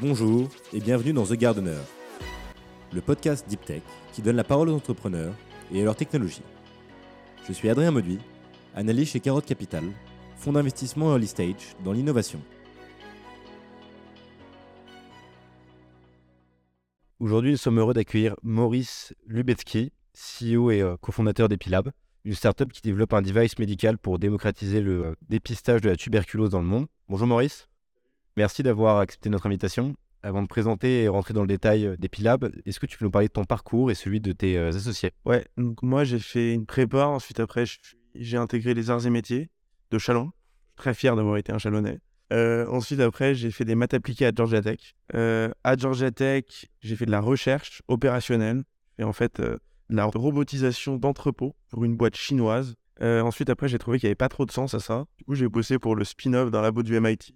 Bonjour et bienvenue dans The Gardener, le podcast Deep Tech qui donne la parole aux entrepreneurs et à leurs technologies. Je suis Adrien Mauduit, analyste chez Carotte Capital, fonds d'investissement early stage dans l'innovation. Aujourd'hui, nous sommes heureux d'accueillir Maurice Lubetzki, CEO et cofondateur d'Epilab, une startup qui développe un device médical pour démocratiser le dépistage de la tuberculose dans le monde. Bonjour Maurice. Merci d'avoir accepté notre invitation. Avant de présenter et rentrer dans le détail d'Epilab, est-ce que tu peux nous parler de ton parcours et celui de tes associés ? Ouais, donc moi j'ai fait une prépa, ensuite après j'ai intégré les arts et métiers de Châlons. Très fier d'avoir été un Châlonnais. Ensuite après j'ai fait des maths appliquées à Georgia Tech. À Georgia Tech, j'ai fait de la recherche opérationnelle et en fait de la robotisation d'entrepôts pour une boîte chinoise. Ensuite après j'ai trouvé qu'il n'y avait pas trop de sens à ça. Du coup j'ai bossé pour le spin-off d'un labo du MIT.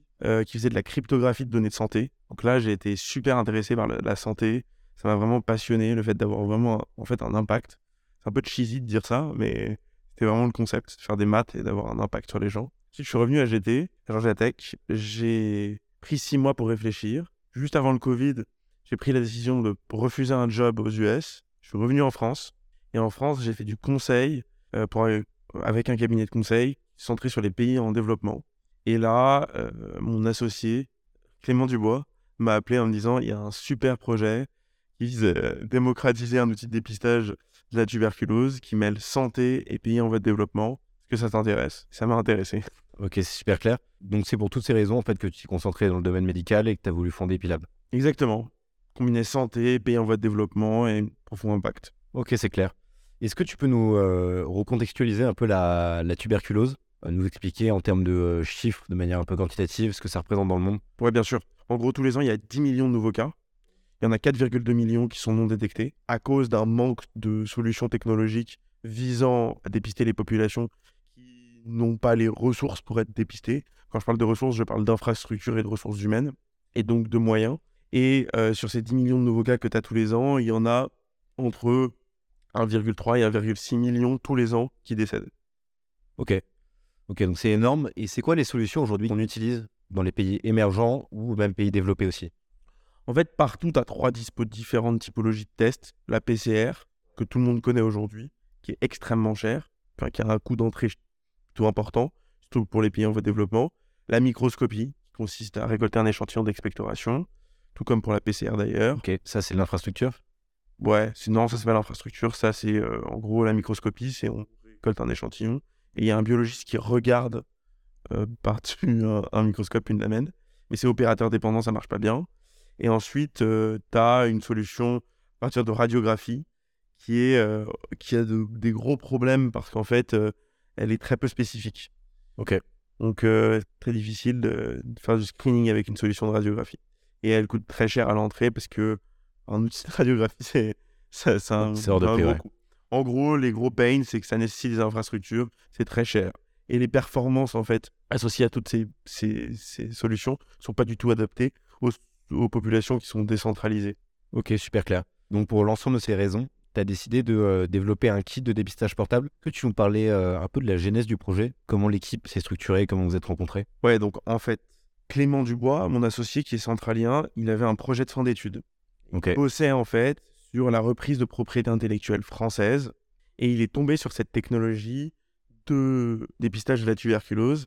Qui faisait de la cryptographie de données de santé. Donc là, j'ai été super intéressé par la santé. Ça m'a vraiment passionné, le fait d'avoir vraiment un impact. C'est un peu cheesy de dire ça, mais c'était vraiment le concept, de faire des maths et d'avoir un impact sur les gens. Ensuite, je suis revenu à GT, à Georgia Tech. J'ai pris 6 mois pour réfléchir. Juste avant le Covid, j'ai pris la décision de refuser un job aux US. Je suis revenu en France. Et en France, j'ai fait du conseil avec un cabinet de conseil centré sur les pays en développement. Et là, mon associé, Clément Dubois, m'a appelé en me disant « Il y a un super projet qui vise à démocratiser un outil de dépistage de la tuberculose qui mêle santé et pays en voie de développement. Est-ce que ça t'intéresse ?» Ça m'a intéressé. Ok, c'est super clair. Donc c'est pour toutes ces raisons en fait, que tu t'es concentré dans le domaine médical et que tu as voulu fonder Epilab. Exactement. Combiner santé, pays en voie de développement et profond impact. Ok, c'est clair. Est-ce que tu peux nous recontextualiser un peu la tuberculose ? Nous expliquer en termes de chiffres, de manière un peu quantitative, ce que ça représente dans le monde? Oui, bien sûr. En gros, tous les ans, il y a 10 millions de nouveaux cas. Il y en a 4,2 millions qui sont non détectés à cause d'un manque de solutions technologiques visant à dépister les populations qui n'ont pas les ressources pour être dépistées. Quand je parle de ressources, je parle d'infrastructures et de ressources humaines, et donc de moyens. Et sur ces 10 millions de nouveaux cas que tu as tous les ans, il y en a entre 1,3 et 1,6 millions tous les ans qui décèdent. Ok, donc c'est énorme. Et c'est quoi les solutions aujourd'hui qu'on utilise dans les pays émergents ou même pays développés aussi ? En fait, partout, tu as 3 différentes typologies de tests. La PCR, que tout le monde connaît aujourd'hui, qui est extrêmement chère, enfin, qui a un coût d'entrée plutôt important, surtout pour les pays en voie de développement. La microscopie, qui consiste à récolter un échantillon d'expectoration, tout comme pour la PCR d'ailleurs. Ok, ça c'est l'infrastructure ? Ouais, non, ça c'est pas l'infrastructure. Ça c'est, en gros, la microscopie, c'est on récolte un échantillon. Et il y a un biologiste qui regarde par-dessus un microscope, une lamelle. Mais c'est opérateur dépendant, ça ne marche pas bien. Et ensuite, tu as une solution à partir de radiographie qui a des gros problèmes parce qu'en fait, elle est très peu spécifique. Ok. Donc, très difficile de faire du screening avec une solution de radiographie. Et elle coûte très cher à l'entrée parce qu'un outil de radiographie, c'est un gros coût. En gros, les gros pains, c'est que ça nécessite des infrastructures, c'est très cher. Et les performances, en fait, associées à toutes ces solutions, ne sont pas du tout adaptées aux populations qui sont décentralisées. Ok, super clair. Donc, pour l'ensemble de ces raisons, tu as décidé de développer un kit de dépistage portable. Peux tu nous parler un peu de la genèse du projet, comment l'équipe s'est structurée, comment vous êtes rencontrés? Ouais, donc en fait, Clément Dubois, mon associé qui est centralien, il avait un projet de fin d'études. Okay. Il bossait, en fait, sur la reprise de propriété intellectuelle française. Et il est tombé sur cette technologie de dépistage de la tuberculose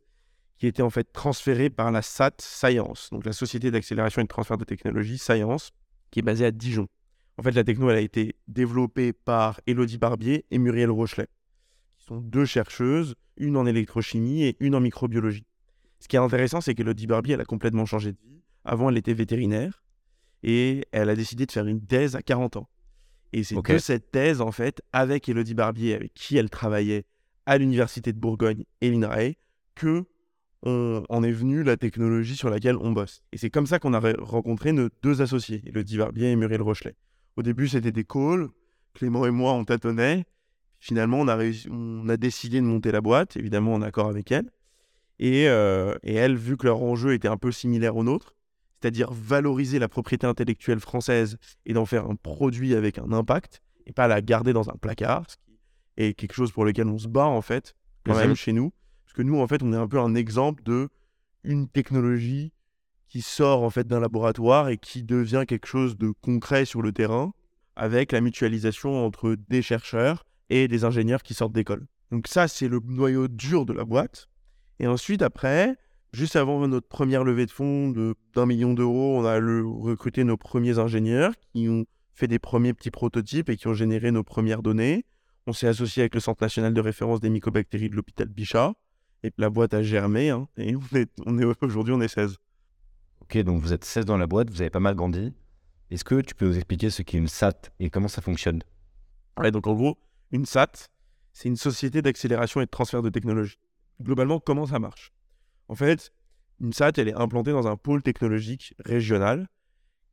qui était en fait transférée par la SATT Science, donc la Société d'accélération et de transfert de technologie Science, qui est basée à Dijon. En fait, la techno, elle a été développée par Elodie Barbier et Muriel Rochelet, qui sont 2 chercheuses, une en électrochimie et une en microbiologie. Ce qui est intéressant, c'est qu'Elodie Barbier, elle a complètement changé de vie. Avant, elle était vétérinaire. Et elle a décidé de faire une thèse à 40 ans. Et c'est de cette thèse, en fait, avec Elodie Barbier, avec qui elle travaillait à l'Université de Bourgogne et l'INRAE, qu'on en est venu la technologie sur laquelle on bosse. Et c'est comme ça qu'on a rencontré nos 2 associés, Elodie Barbier et Muriel Rochelet. Au début, c'était des calls. Clément et moi, on tâtonnait. Finalement, on a décidé de monter la boîte, évidemment en accord avec elle. Et elle, vu que leur enjeu était un peu similaire au nôtre, c'est-à-dire valoriser la propriété intellectuelle française et d'en faire un produit avec un impact, et pas la garder dans un placard, ce qui est quelque chose pour lequel on se bat, en fait, quand même chez nous. Parce que nous, en fait, on est un peu un exemple d'une technologie qui sort en fait d'un laboratoire et qui devient quelque chose de concret sur le terrain avec la mutualisation entre des chercheurs et des ingénieurs qui sortent d'école. Donc ça, c'est le noyau dur de la boîte. Et ensuite, après, juste avant notre première levée de fonds d'1 million d'euros, on a recruté nos premiers ingénieurs qui ont fait des premiers petits prototypes et qui ont généré nos premières données. On s'est associé avec le Centre National de Référence des Mycobactéries de l'hôpital Bichat. Et la boîte a germé, hein, et aujourd'hui, on est 16. Ok, donc vous êtes 16 dans la boîte, vous avez pas mal grandi. Est-ce que tu peux nous expliquer ce qu'est une SATT et comment ça fonctionne ? Ouais, donc en gros, une SATT, c'est une société d'accélération et de transfert de technologie. Globalement, comment ça marche ? En fait, une SATT, elle est implantée dans un pôle technologique régional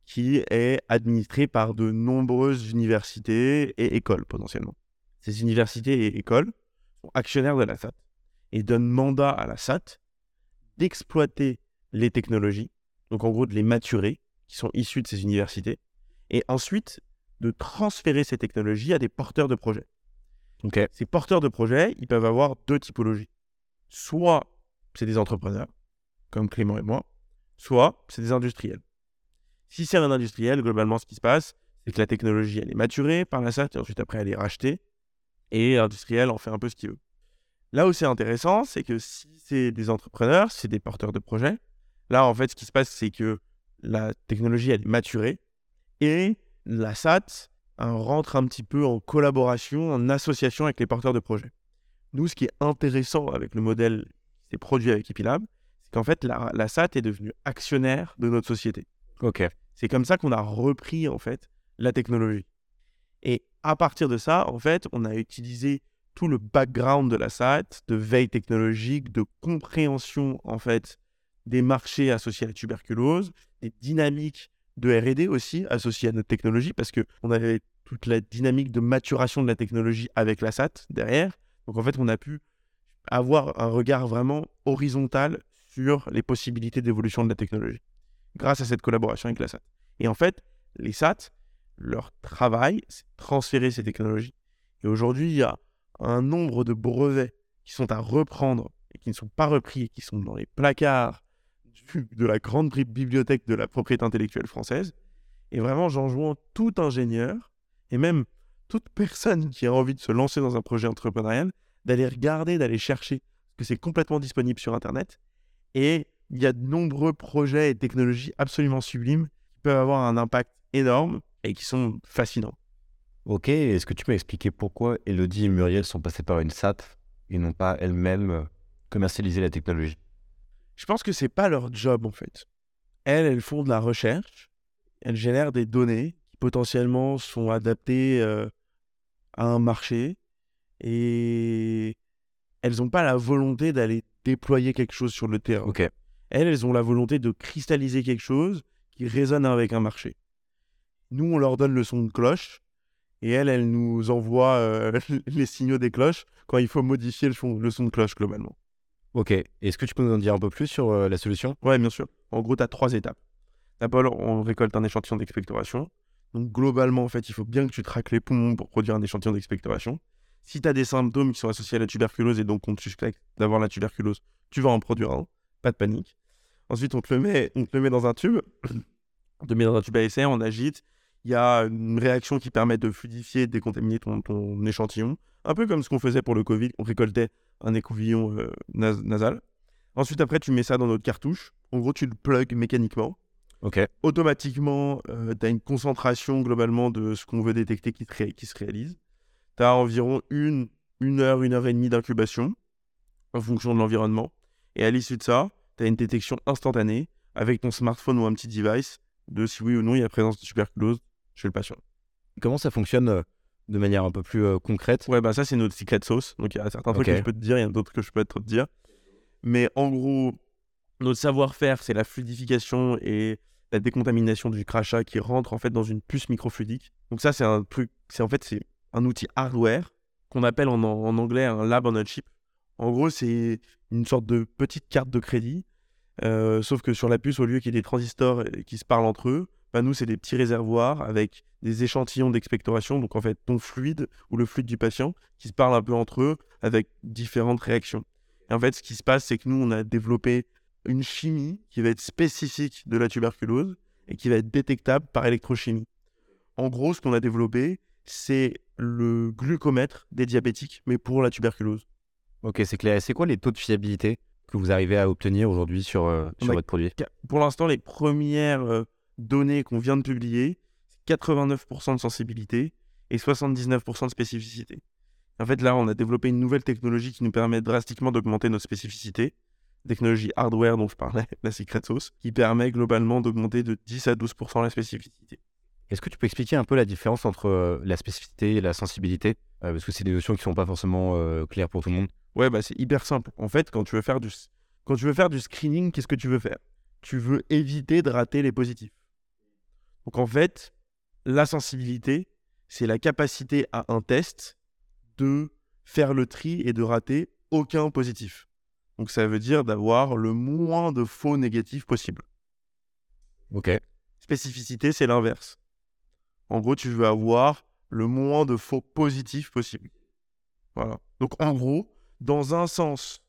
qui est administré par de nombreuses universités et écoles potentiellement. Ces universités et écoles sont actionnaires de la SATT et donnent mandat à la SATT d'exploiter les technologies, donc en gros de les maturer, qui sont issues de ces universités, et ensuite de transférer ces technologies à des porteurs de projets. Okay. Ces porteurs de projets, ils peuvent avoir deux typologies. Soit c'est des entrepreneurs, comme Clément et moi, soit c'est des industriels. Si c'est un industriel, globalement, ce qui se passe, c'est que la technologie, elle est maturée par la SATT, et ensuite après, elle est rachetée, et l'industriel en fait un peu ce qu'il veut. Là où c'est intéressant, c'est que si c'est des entrepreneurs, si c'est des porteurs de projets, là, en fait, ce qui se passe, c'est que la technologie, elle est maturée et la SATT rentre un petit peu en collaboration, en association avec les porteurs de projets. Nous, ce qui est intéressant avec le modèle qui s'est produit avec Epilab, c'est qu'en fait, la SATT est devenue actionnaire de notre société. Ok. C'est comme ça qu'on a repris, en fait, la technologie. Et à partir de ça, en fait, on a utilisé tout le background de la SATT, de veille technologique, de compréhension, en fait, des marchés associés à la tuberculose, des dynamiques de R&D aussi associées à notre technologie, parce qu'on avait toute la dynamique de maturation de la technologie avec la SATT derrière. Donc en fait, on a pu avoir un regard vraiment horizontal sur les possibilités d'évolution de la technologie grâce à cette collaboration avec la SATT. Et en fait, les SATT, leur travail, c'est transférer ces technologies. Et aujourd'hui, il y a un nombre de brevets qui sont à reprendre et qui ne sont pas repris et qui sont dans les placards de la grande bibliothèque de la propriété intellectuelle française. Et vraiment, j'enjoins tout ingénieur et même toute personne qui a envie de se lancer dans un projet entrepreneurial d'aller regarder, d'aller chercher, parce que c'est complètement disponible sur Internet. Et il y a de nombreux projets et technologies absolument sublimes qui peuvent avoir un impact énorme et qui sont fascinants. Ok, est-ce que tu peux expliquer pourquoi Elodie et Muriel sont passées par une SATT et n'ont pas elles-mêmes commercialisé la technologie ? Je pense que ce n'est pas leur job, en fait. Elles font de la recherche, elles génèrent des données qui potentiellement sont adaptées à un marché et elles n'ont pas la volonté d'aller déployer quelque chose sur le terrain. Okay. Elles ont la volonté de cristalliser quelque chose qui résonne avec un marché. Nous, on leur donne le son de cloche et elles nous envoient les signaux des cloches quand il faut modifier le son de cloche globalement. Ok, est-ce que tu peux nous en dire un peu plus sur la solution ? Ouais, bien sûr. En gros, tu as 3 étapes. D'abord, on récolte un échantillon d'expectoration. Donc, globalement, en fait, il faut bien que tu traques les poumons pour produire un échantillon d'expectoration. Si tu as des symptômes qui sont associés à la tuberculose et donc on te suspecte d'avoir la tuberculose, tu vas en produire un. Pas de panique. Ensuite, on te le met dans un tube. On te met dans un tube à essai, on agite. Il y a une réaction qui permet de fluidifier, de décontaminer ton échantillon. Un peu comme ce qu'on faisait pour le Covid, on récoltait un écouvillon nasal. Ensuite, après, tu mets ça dans notre cartouche. En gros, tu le plugs mécaniquement. Okay. Automatiquement, tu as une concentration globalement de ce qu'on veut détecter qui se réalise. Tu as environ une heure et demie d'incubation en fonction de l'environnement. Et à l'issue de ça, tu as une détection instantanée avec ton smartphone ou un petit device de si oui ou non il y a présence de tuberculose chez le patient. Comment ça fonctionne de manière un peu plus concrète ? Ouais, bah ça, c'est notre secret sauce. Donc, il y a certains trucs que je peux te dire, il y a d'autres que je peux pas trop te dire. Mais en gros, notre savoir-faire, c'est la fluidification et la décontamination du crachat qui rentre en fait dans une puce microfluidique. Donc ça, c'est un outil hardware qu'on appelle en anglais un lab on a chip. En gros, c'est une sorte de petite carte de crédit, sauf que sur la puce, au lieu qu'il y ait des transistors qui se parlent entre eux, bah nous, c'est des petits réservoirs avec des échantillons d'expectoration, donc en fait ton fluide ou le fluide du patient qui se parlent un peu entre eux avec différentes réactions. Et en fait, ce qui se passe, c'est que nous, on a développé une chimie qui va être spécifique de la tuberculose et qui va être détectable par électrochimie. En gros, ce qu'on a développé, c'est le glucomètre des diabétiques, mais pour la tuberculose. Ok, c'est clair. Et c'est quoi les taux de fiabilité que vous arrivez à obtenir aujourd'hui sur votre produit? Pour l'instant, les premières données qu'on vient de publier, c'est 89% de sensibilité et 79% de spécificité. En fait, là, on a développé une nouvelle technologie qui nous permet drastiquement d'augmenter notre spécificité. Technologie hardware dont je parlais, la secret sauce, qui permet globalement d'augmenter de 10 à 12% la spécificité. Est-ce que tu peux expliquer un peu la différence entre la spécificité et la sensibilité ? Parce que c'est des notions qui ne sont pas forcément claires pour tout le monde. Ouais, bah, c'est hyper simple. En fait, quand tu veux faire du screening, qu'est-ce que tu veux faire ? Tu veux éviter de rater les positifs. Donc en fait, la sensibilité, c'est la capacité à un test de faire le tri et de rater aucun positif. Donc ça veut dire d'avoir le moins de faux négatifs possible. Ok. Spécificité, c'est l'inverse. En gros, tu veux avoir le moins de faux positifs possible. Voilà. Donc en gros, dans un sens,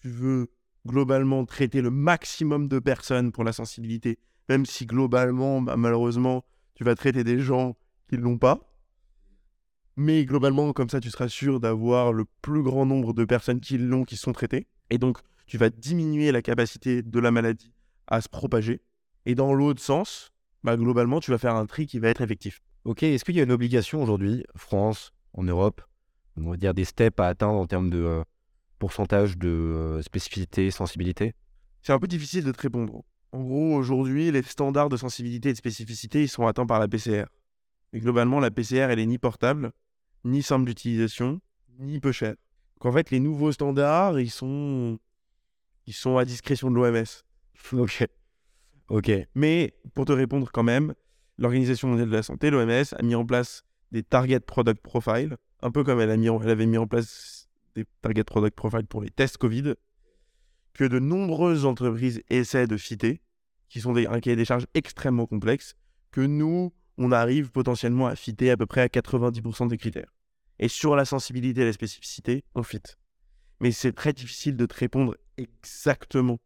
tu veux globalement traiter le maximum de personnes pour la sensibilité, même si globalement, bah, malheureusement, tu vas traiter des gens qui ne l'ont pas. Mais globalement, comme ça, tu seras sûr d'avoir le plus grand nombre de personnes qui l'ont, qui sont traitées. Et donc, tu vas diminuer la capacité de la maladie à se propager. Et dans l'autre sens, bah, globalement, tu vas faire un tri qui va être effectif. Ok, est-ce qu'il y a une obligation aujourd'hui, France, en Europe, on va dire des steps à atteindre en termes de pourcentage de spécificité, sensibilité ? C'est un peu difficile de te répondre. En gros, aujourd'hui, les standards de sensibilité et de spécificité, ils sont atteints par la PCR. Et globalement, la PCR, elle est ni portable, ni simple d'utilisation, ni peu chère. Donc en fait, les nouveaux standards, ils sont à discrétion de l'OMS. Ok. Mais pour te répondre quand même, l'Organisation mondiale de la santé, l'OMS, a mis en place des target product profile, un peu comme elle avait mis en place des target product profile pour les tests Covid, que de nombreuses entreprises essaient de fitter, qui sont un cahier des charges extrêmement complexe, que nous, on arrive potentiellement à fitter à peu près à 90% des critères. Et sur la sensibilité et la spécificité, on fit. Mais c'est très difficile de te répondre exactement.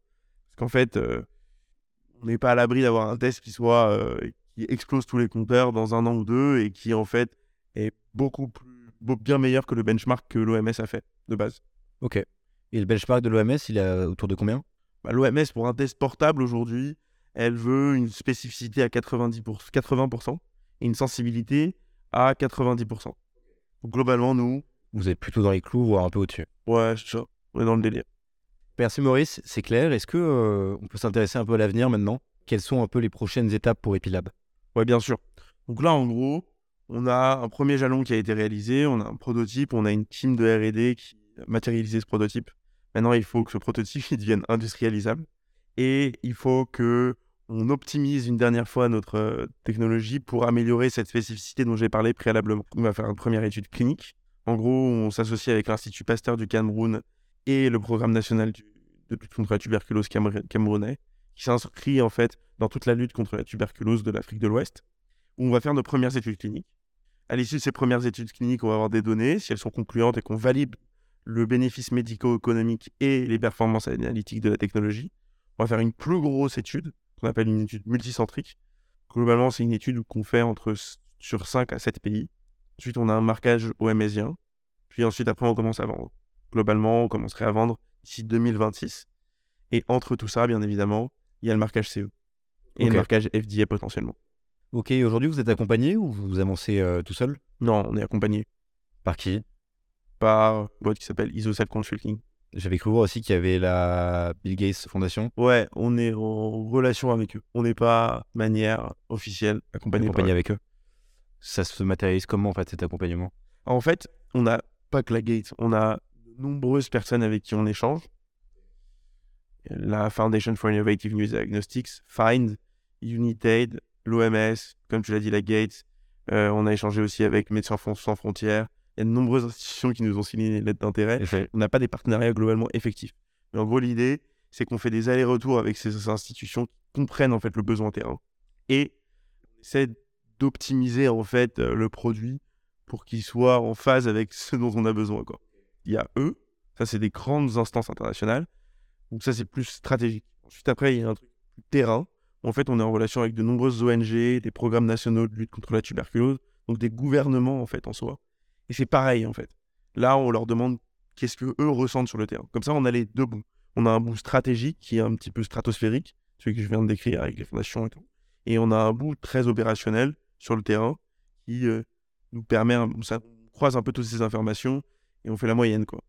Parce qu'en fait, on n'est pas à l'abri d'avoir un test qui explose tous les compteurs dans un an ou deux et qui, en fait, est bien meilleur que le benchmark que l'OMS a fait, de base. Ok. Et le benchmark de l'OMS, il est autour de combien ? Bah, l'OMS, pour un test portable aujourd'hui, elle veut une spécificité à 80% et une sensibilité à 90%. Globalement, nous... Vous êtes plutôt dans les clous, voire un peu au-dessus. Ouais, c'est ça. On est dans le délire. Merci Maurice, c'est clair. Est-ce qu'on peut s'intéresser un peu à l'avenir maintenant ? Quelles sont un peu les prochaines étapes pour Epilab ? Ouais, bien sûr. Donc là, en gros, on a un premier jalon qui a été réalisé, on a un prototype, on a une team de R&D qui a matérialisé ce prototype. Maintenant, il faut que ce prototype il devienne industrialisable et il faut qu'on optimise une dernière fois notre technologie pour améliorer cette spécificité dont j'ai parlé préalablement. On va faire une première étude clinique. En gros, on s'associe avec l'Institut Pasteur du Cameroun et le Programme national de lutte contre la tuberculose camerounais, qui s'inscrit en fait dans toute la lutte contre la tuberculose de l'Afrique de l'Ouest, où on va faire nos premières études cliniques. À l'issue de ces premières études cliniques, on va avoir des données, si elles sont concluantes et qu'on valide le bénéfice médico-économique et les performances analytiques de la technologie. On va faire une plus grosse étude, qu'on appelle une étude multicentrique. Globalement, c'est une étude qu'on fait sur 5 à 7 pays. Ensuite, on a un marquage OMSien. Puis ensuite, après, on commence à vendre. Globalement, on commencerait à vendre d'ici 2026. Et entre tout ça, bien évidemment, il y a le marquage CE. Et le marquage FDA potentiellement. Ok, aujourd'hui, vous êtes accompagné ou vous avancez tout seul ? Non, on est accompagné. Par qui ? Par une boîte qui s'appelle ISOCAP Consulting. J'avais cru voir aussi qu'il y avait la Bill Gates Foundation. Ouais, on est en relation avec eux. On n'est pas de manière officielle accompagné avec eux. Ça se matérialise comment en fait cet accompagnement ? En fait, on n'a pas que la Gates. On a de nombreuses personnes avec qui on échange. La Foundation for Innovative New Diagnostics, Find, Unitaid, l'OMS, comme tu l'as dit, la Gates. On a échangé aussi avec Médecins Sans Frontières. Il y a de nombreuses institutions qui nous ont signé une lettre d'intérêt. Okay. On n'a pas des partenariats globalement effectifs. Mais en gros, l'idée, c'est qu'on fait des allers-retours avec ces institutions qui comprennent en fait le besoin terrain. Et on essaie d'optimiser en fait le produit pour qu'il soit en phase avec ce dont on a besoin. Quoi. Il y a eux, ça c'est des grandes instances internationales. Donc ça c'est plus stratégique. Ensuite, après, il y a un truc plus terrain. En fait, on est en relation avec de nombreuses ONG, des programmes nationaux de lutte contre la tuberculose, donc des gouvernements, en fait, en soi. Et c'est pareil, en fait. Là, on leur demande qu'est-ce qu'eux ressentent sur le terrain. Comme ça, on a les deux bouts. On a un bout stratégique qui est un petit peu stratosphérique, celui que je viens de décrire avec les fondations et tout. Et on a un bout très opérationnel sur le terrain qui nous permet, ça croise un peu toutes ces informations et on fait la moyenne, quoi.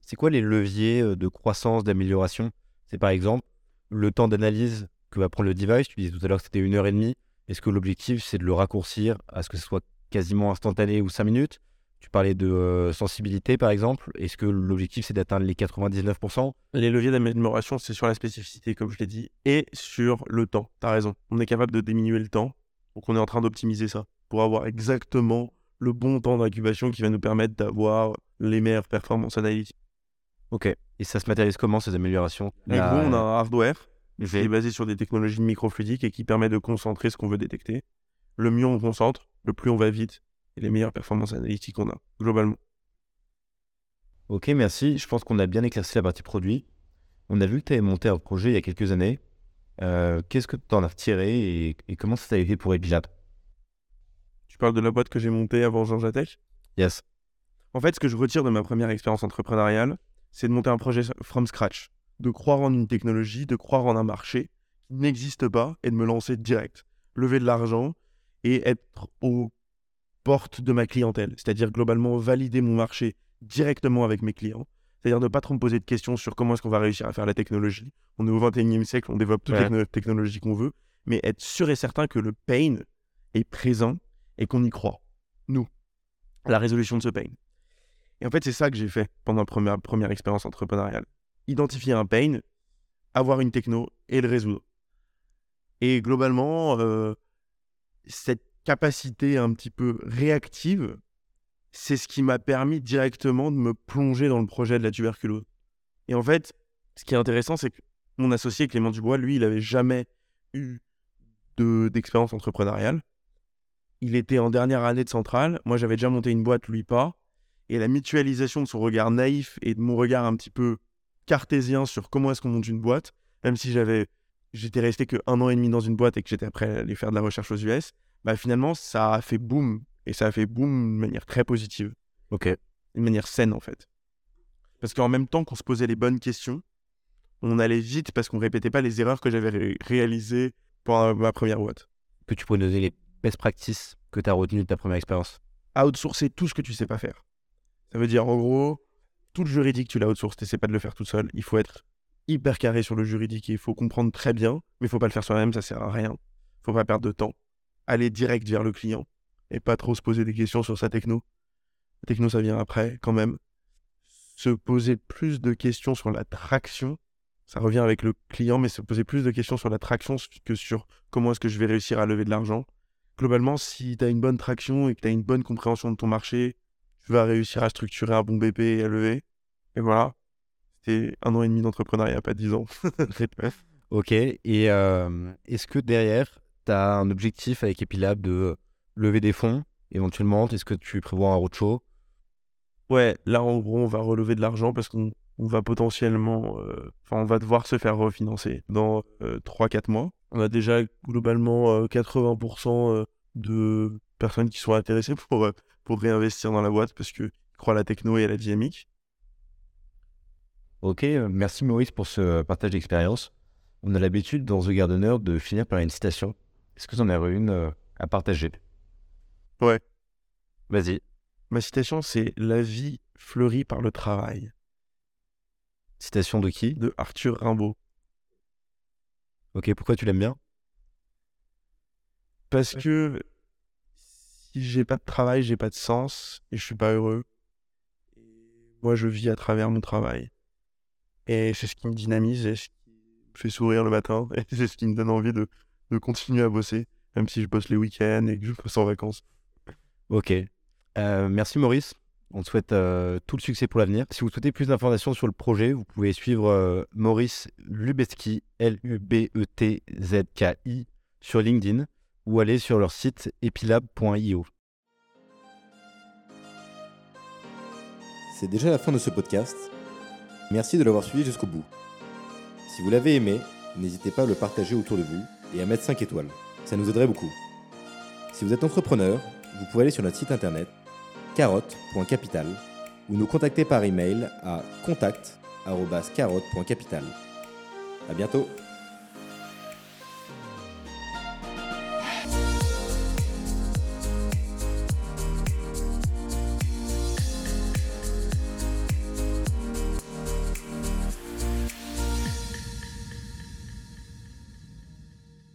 C'est quoi les leviers de croissance, d'amélioration ? C'est par exemple le temps d'analyse que va prendre le device. Tu disais tout à l'heure que c'était 1h30. Est-ce que l'objectif, c'est de le raccourcir à ce que ce soit quasiment instantané ou 5 minutes ? Tu parlais de sensibilité, par exemple. Est-ce que l'objectif, c'est d'atteindre les 99% ? Les leviers d'amélioration, c'est sur la spécificité, comme je l'ai dit, et sur le temps. Tu as raison. On est capable de diminuer le temps. Donc, on est en train d'optimiser ça pour avoir exactement le bon temps d'incubation qui va nous permettre d'avoir les meilleures performances analytiques. Ok. Et ça se matérialise comment, ces améliorations ? En gros, on a un hardware qui est basé sur des technologies microfluidiques et qui permet de concentrer ce qu'on veut détecter. Le mieux on concentre, le plus on va vite. Et les meilleures performances analytiques qu'on a, globalement. Ok, merci. Je pense qu'on a bien éclairci la partie produit. On a vu que tu avais monté un projet il y a quelques années. Qu'est-ce que tu en as retiré et comment ça t'a aidé pour Epilab ? Tu parles de la boîte que j'ai montée avant Jean Atesh ? Yes. En fait, ce que je retire de ma première expérience entrepreneuriale, c'est de monter un projet from scratch, de croire en une technologie, de croire en un marché qui n'existe pas et de me lancer direct, lever de l'argent et être au porte de ma clientèle, c'est-à-dire globalement valider mon marché directement avec mes clients, c'est-à-dire ne pas trop me poser de questions sur comment est-ce qu'on va réussir à faire la technologie. On est au 21e siècle, on développe toutes les technologies qu'on veut, mais être sûr et certain que le pain est présent et qu'on y croit, nous, à la résolution de ce pain. Et en fait, c'est ça que j'ai fait pendant la première expérience entrepreneuriale. Identifier un pain, avoir une techno et le résoudre. Et globalement, cette capacité un petit peu réactive, c'est ce qui m'a permis directement de me plonger dans le projet de la tuberculose. Et en fait, ce qui est intéressant, c'est que mon associé Clément Dubois, lui, il n'avait jamais eu d'expérience entrepreneuriale. Il était en dernière année de centrale. Moi, j'avais déjà monté une boîte, lui pas. Et la mutualisation de son regard naïf et de mon regard un petit peu cartésien sur comment est-ce qu'on monte une boîte, même si j'étais resté que 1 an et demi dans une boîte et que j'étais après allé faire de la recherche aux US, bah finalement, ça a fait boom. Et ça a fait boom de manière très positive. Ok. De manière saine, en fait. Parce qu'en même temps qu'on se posait les bonnes questions, on allait vite parce qu'on répétait pas les erreurs que j'avais réalisées pour ma première boîte. Que tu pourrais donner les best practices que tu as retenues de ta première expérience ? Outsourcer tout ce que tu sais pas faire. Ça veut dire, en gros, tout le juridique, tu l'as outsourcé. Tu sais pas de le faire tout seul. Il faut être hyper carré sur le juridique. Il faut comprendre très bien, mais il faut pas le faire soi-même. Ça sert à rien. Faut pas perdre de temps. Aller direct vers le client et pas trop se poser des questions sur sa techno. La techno, ça vient après, quand même. Se poser plus de questions sur la traction. Ça revient avec le client, mais se poser plus de questions sur la traction que sur comment est-ce que je vais réussir à lever de l'argent. Globalement, si tu as une bonne traction et que tu as une bonne compréhension de ton marché, tu vas réussir à structurer un bon BP et à lever. Et voilà. C'était 1 an et demi d'entrepreneuriat, pas 10 ans. Ok. Et est-ce que derrière, tu as un objectif avec Epilab de lever des fonds, éventuellement? Est-ce que tu prévois un roadshow? Ouais, là, en gros, on va relever de l'argent parce qu'on va potentiellement... on va devoir se faire refinancer dans 3-4 mois. On a déjà globalement 80% de personnes qui sont intéressées pour réinvestir dans la boîte parce qu'ils croient à la techno et à la dynamique. Ok, merci Maurice pour ce partage d'expérience. On a l'habitude dans The Gardener de finir par une citation. Est-ce que tu en as une à partager ? Ouais. Vas-y. Ma citation, c'est « La vie fleurit par le travail ». Citation de qui ? De Arthur Rimbaud. Ok, pourquoi tu l'aimes bien ? Parce que si j'ai pas de travail, j'ai pas de sens et je suis pas heureux. Moi, je vis à travers mon travail. Et c'est ce qui me dynamise et ce qui me fait sourire le matin. Et c'est ce qui me donne envie de continuer à bosser, même si je bosse les week-ends et que je passe en vacances. Ok. Merci Maurice. On te souhaite tout le succès pour l'avenir. Si vous souhaitez plus d'informations sur le projet, vous pouvez suivre Maurice Lubetzki, Lubetzki, sur LinkedIn ou aller sur leur site epilab.io. C'est déjà la fin de ce podcast. Merci de l'avoir suivi jusqu'au bout. Si vous l'avez aimé, n'hésitez pas à le partager autour de vous et à mettre 5 étoiles, ça nous aiderait beaucoup. Si vous êtes entrepreneur, vous pouvez aller sur notre site internet carotte.capital ou nous contacter par email à contact@carotte.capital. À bientôt.